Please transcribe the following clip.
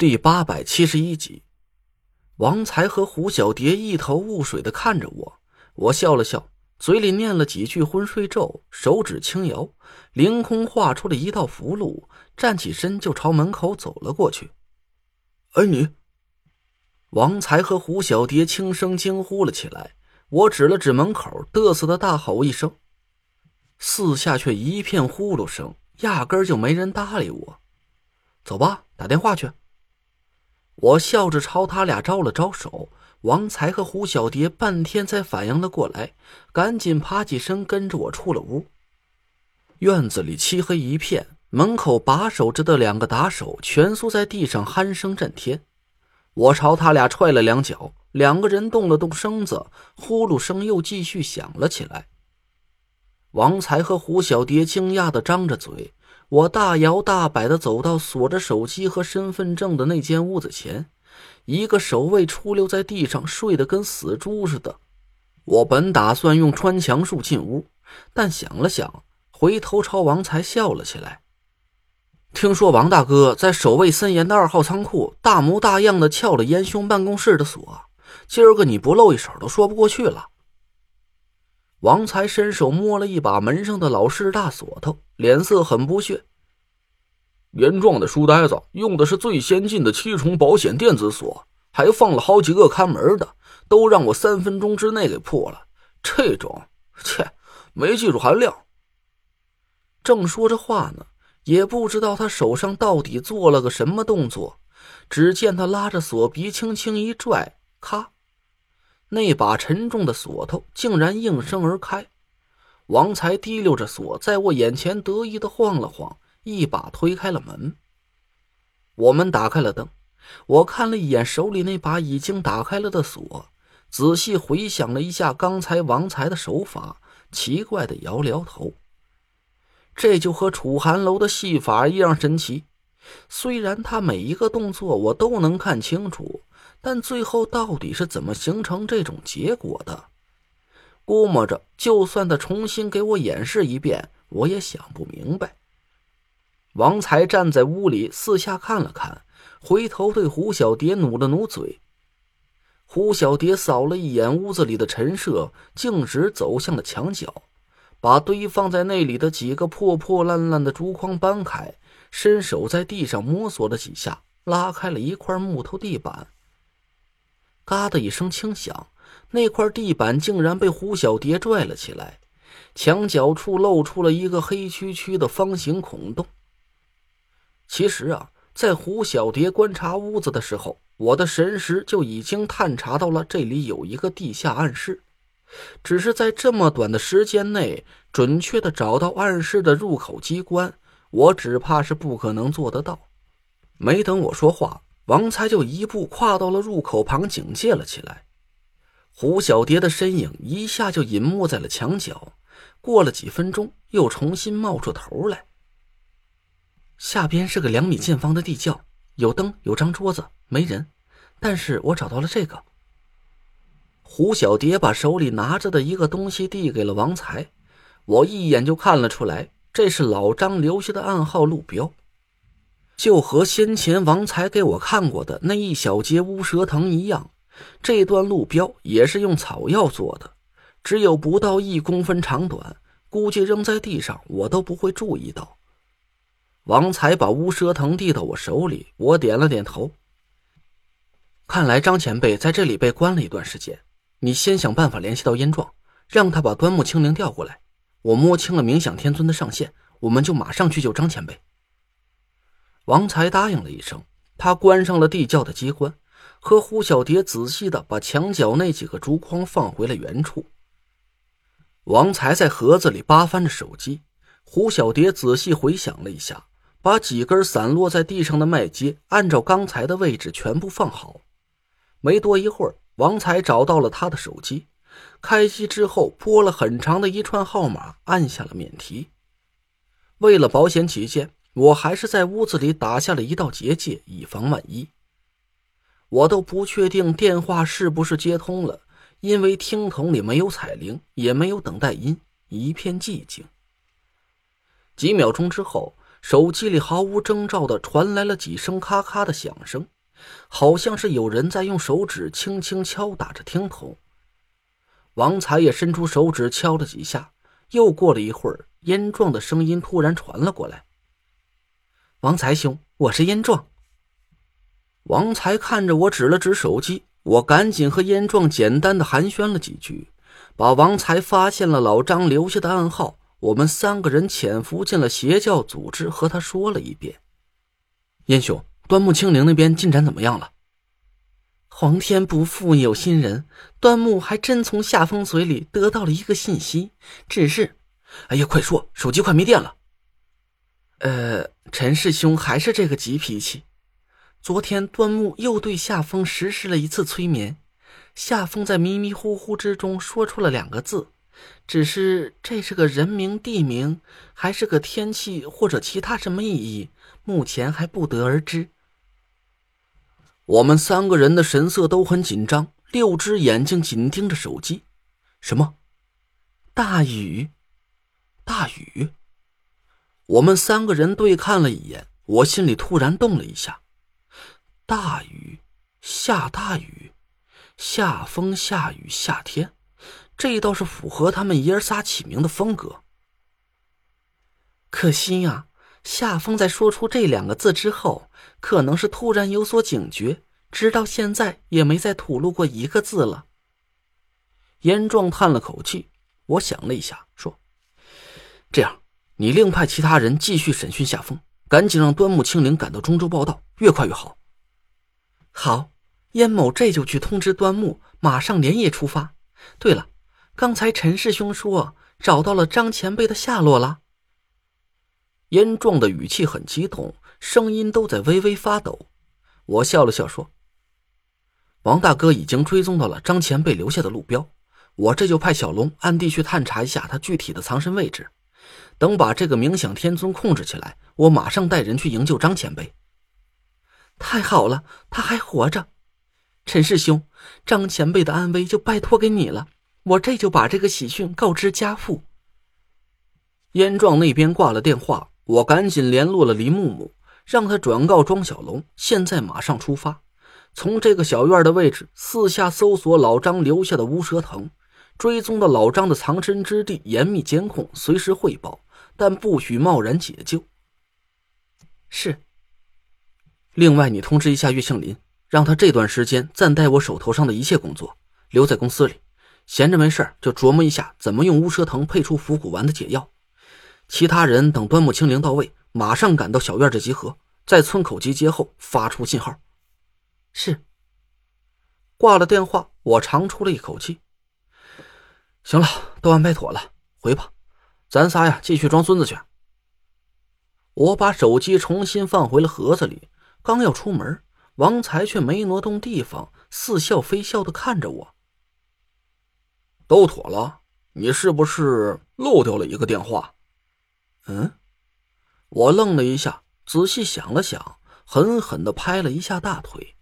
第871集。王才和胡小蝶一头雾水地看着我，我笑了笑，嘴里念了几句昏睡咒，手指轻摇，凌空画出了一道符箓，站起身就朝门口走了过去。哎，你！王才和胡小蝶轻声惊呼了起来，我指了指门口，嘚瑟地大吼一声，四下却一片呼噜声，压根儿就没人搭理我。走吧，打电话去。我笑着朝他俩招了招手，王才和胡小蝶半天才反应了过来，赶紧爬起身跟着我出了屋。院子里漆黑一片，门口把守着的两个打手蜷缩在地上鼾声震天。我朝他俩踹了两脚，两个人动了动身子，呼噜声又继续响了起来。王才和胡小蝶惊讶地张着嘴，我大摇大摆地走到锁着手机和身份证的那间屋子前，一个守卫出溜在地上，睡得跟死猪似的。我本打算用穿墙术进屋，但想了想，回头朝王才笑了起来。听说王大哥在守卫森严的2号仓库大模大样地撬了燕兄办公室的锁，今儿个你不露一手都说不过去了。王才伸手摸了一把门上的老式大锁头，脸色很不屑。原状的书呆子用的是最先进的7重保险电子锁，还放了好几个看门的，都让我3分钟之内给破了。这种，切，没技术含量。正说着话呢，也不知道他手上到底做了个什么动作，只见他拉着锁鼻轻轻一拽，咔。那把沉重的锁头竟然应声而开，王才提溜着锁在我眼前得意地晃了晃，一把推开了门。我们打开了灯，我看了一眼手里那把已经打开了的锁，仔细回想了一下刚才王才的手法，奇怪地摇了摇头。这就和楚寒楼的戏法一样神奇，虽然他每一个动作我都能看清楚，但最后到底是怎么形成这种结果的？估摸着，就算他重新给我演示一遍，我也想不明白。王才站在屋里四下看了看，回头对胡小蝶努了努嘴。胡小蝶扫了一眼屋子里的陈设，径直走向了墙角，把堆放在那里的几个破破烂烂的竹筐搬开，伸手在地上摸索了几下，拉开了一块木头地板。嘎的一声轻响，那块地板竟然被胡小蝶拽了起来，墙角处露出了一个黑黢黢的方形孔洞。其实啊，在胡小蝶观察屋子的时候，我的神识就已经探查到了这里有一个地下暗室，只是在这么短的时间内准确地找到暗室的入口机关，我只怕是不可能做得到。没等我说话，王才就一步跨到了入口旁，警戒了起来。胡小蝶的身影一下就隐没在了墙角，过了几分钟又重新冒出头来。下边是个2米见方的地窖，有灯有张桌子，没人，但是我找到了这个。胡小蝶把手里拿着的一个东西递给了王才，我一眼就看了出来，这是老张留下的暗号路标。就和先前王才给我看过的那一小节乌蛇藤一样，这段路标也是用草药做的，只有不到1公分长短，估计扔在地上我都不会注意到。王才把乌蛇藤递到我手里，我点了点头。看来张前辈在这里被关了一段时间，你先想办法联系到燕壮，让他把端木清灵调过来，我摸清了冥想天尊的上限，我们就马上去救张前辈。王才答应了一声，他关上了地窖的机关，和胡小蝶仔细地把墙角那几个竹筐放回了原处。王才在盒子里扒翻着手机，胡小蝶仔细回想了一下，把几根散落在地上的麦秸按照刚才的位置全部放好。没多一会儿，王才找到了他的手机，开机之后拨了很长的一串号码，按下了免提。为了保险起见，我还是在屋子里打下了一道结界，以防万一。我都不确定电话是不是接通了，因为听筒里没有彩铃，也没有等待音，一片寂静。几秒钟之后，手机里毫无征兆地传来了几声咔咔的响声，好像是有人在用手指轻轻敲打着听筒。王才也伸出手指敲了几下，又过了一会儿，燕壮的声音突然传了过来：“王才兄，我是燕壮。”王才看着我指了指手机，我赶紧和燕壮简单的寒暄了几句，把王才发现了老张留下的暗号，我们三个人潜伏进了邪教组织，和他说了一遍。“燕兄，端木清陵那边进展怎么样了？”“皇天不负有心人，端木还真从夏风嘴里得到了一个信息，只是……哎呀，快说，手机快没电了。”“陈师兄还是这个急脾气。昨天端木又对夏风实施了一次催眠，夏风在迷迷糊糊之中说出了两个字，只是这是个人名地名，还是个天气或者其他什么意义，目前还不得而知。”我们三个人的神色都很紧张，六只眼睛紧盯着手机。“什么？”“大雨。”“大雨？”我们三个人对看了一眼，我心里突然动了一下。大雨，下大雨，下风下雨夏天，这倒是符合他们爷儿仨起名的风格。“可惜呀，夏风在说出这两个字之后，可能是突然有所警觉，直到现在也没再吐露过一个字了。”燕壮叹了口气，我想了一下，说：“这样，你另派其他人继续审讯夏风，赶紧让端木清陵赶到中州报道，越快越好。”“好，燕某这就去通知端木，马上连夜出发。对了，刚才陈师兄说找到了张前辈的下落了？”燕壮的语气很激动，声音都在微微发抖。我笑了笑说：“王大哥已经追踪到了张前辈留下的路标，我这就派小龙暗地去探查一下他具体的藏身位置，等把这个冥想天尊控制起来，我马上带人去营救张前辈。”“太好了，他还活着。陈师兄，张前辈的安危就拜托给你了，我这就把这个喜讯告知家父。”燕壮那边挂了电话，我赶紧联络了黎木木，让他转告庄小龙，现在马上出发，从这个小院的位置四下搜索老张留下的乌蛇藤，追踪到老张的藏身之地，严密监控，随时汇报，但不许贸然解救。“是。另外你通知一下岳庆林，让他这段时间暂代我手头上的一切工作，留在公司里，闲着没事就琢磨一下怎么用乌蛇藤配出伏骨丸的解药。其他人等端木清陵到位，马上赶到小院这集合，在村口集结后发出信号。”“是。”挂了电话，我长出了一口气。行了，都安排妥了，回吧，咱仨呀继续装孙子去。我把手机重新放回了盒子里，刚要出门，王才却没挪动地方，似笑非笑地看着我。“都妥了，你是不是漏掉了一个电话？”“嗯。”我愣了一下，仔细想了想，狠狠地拍了一下大腿，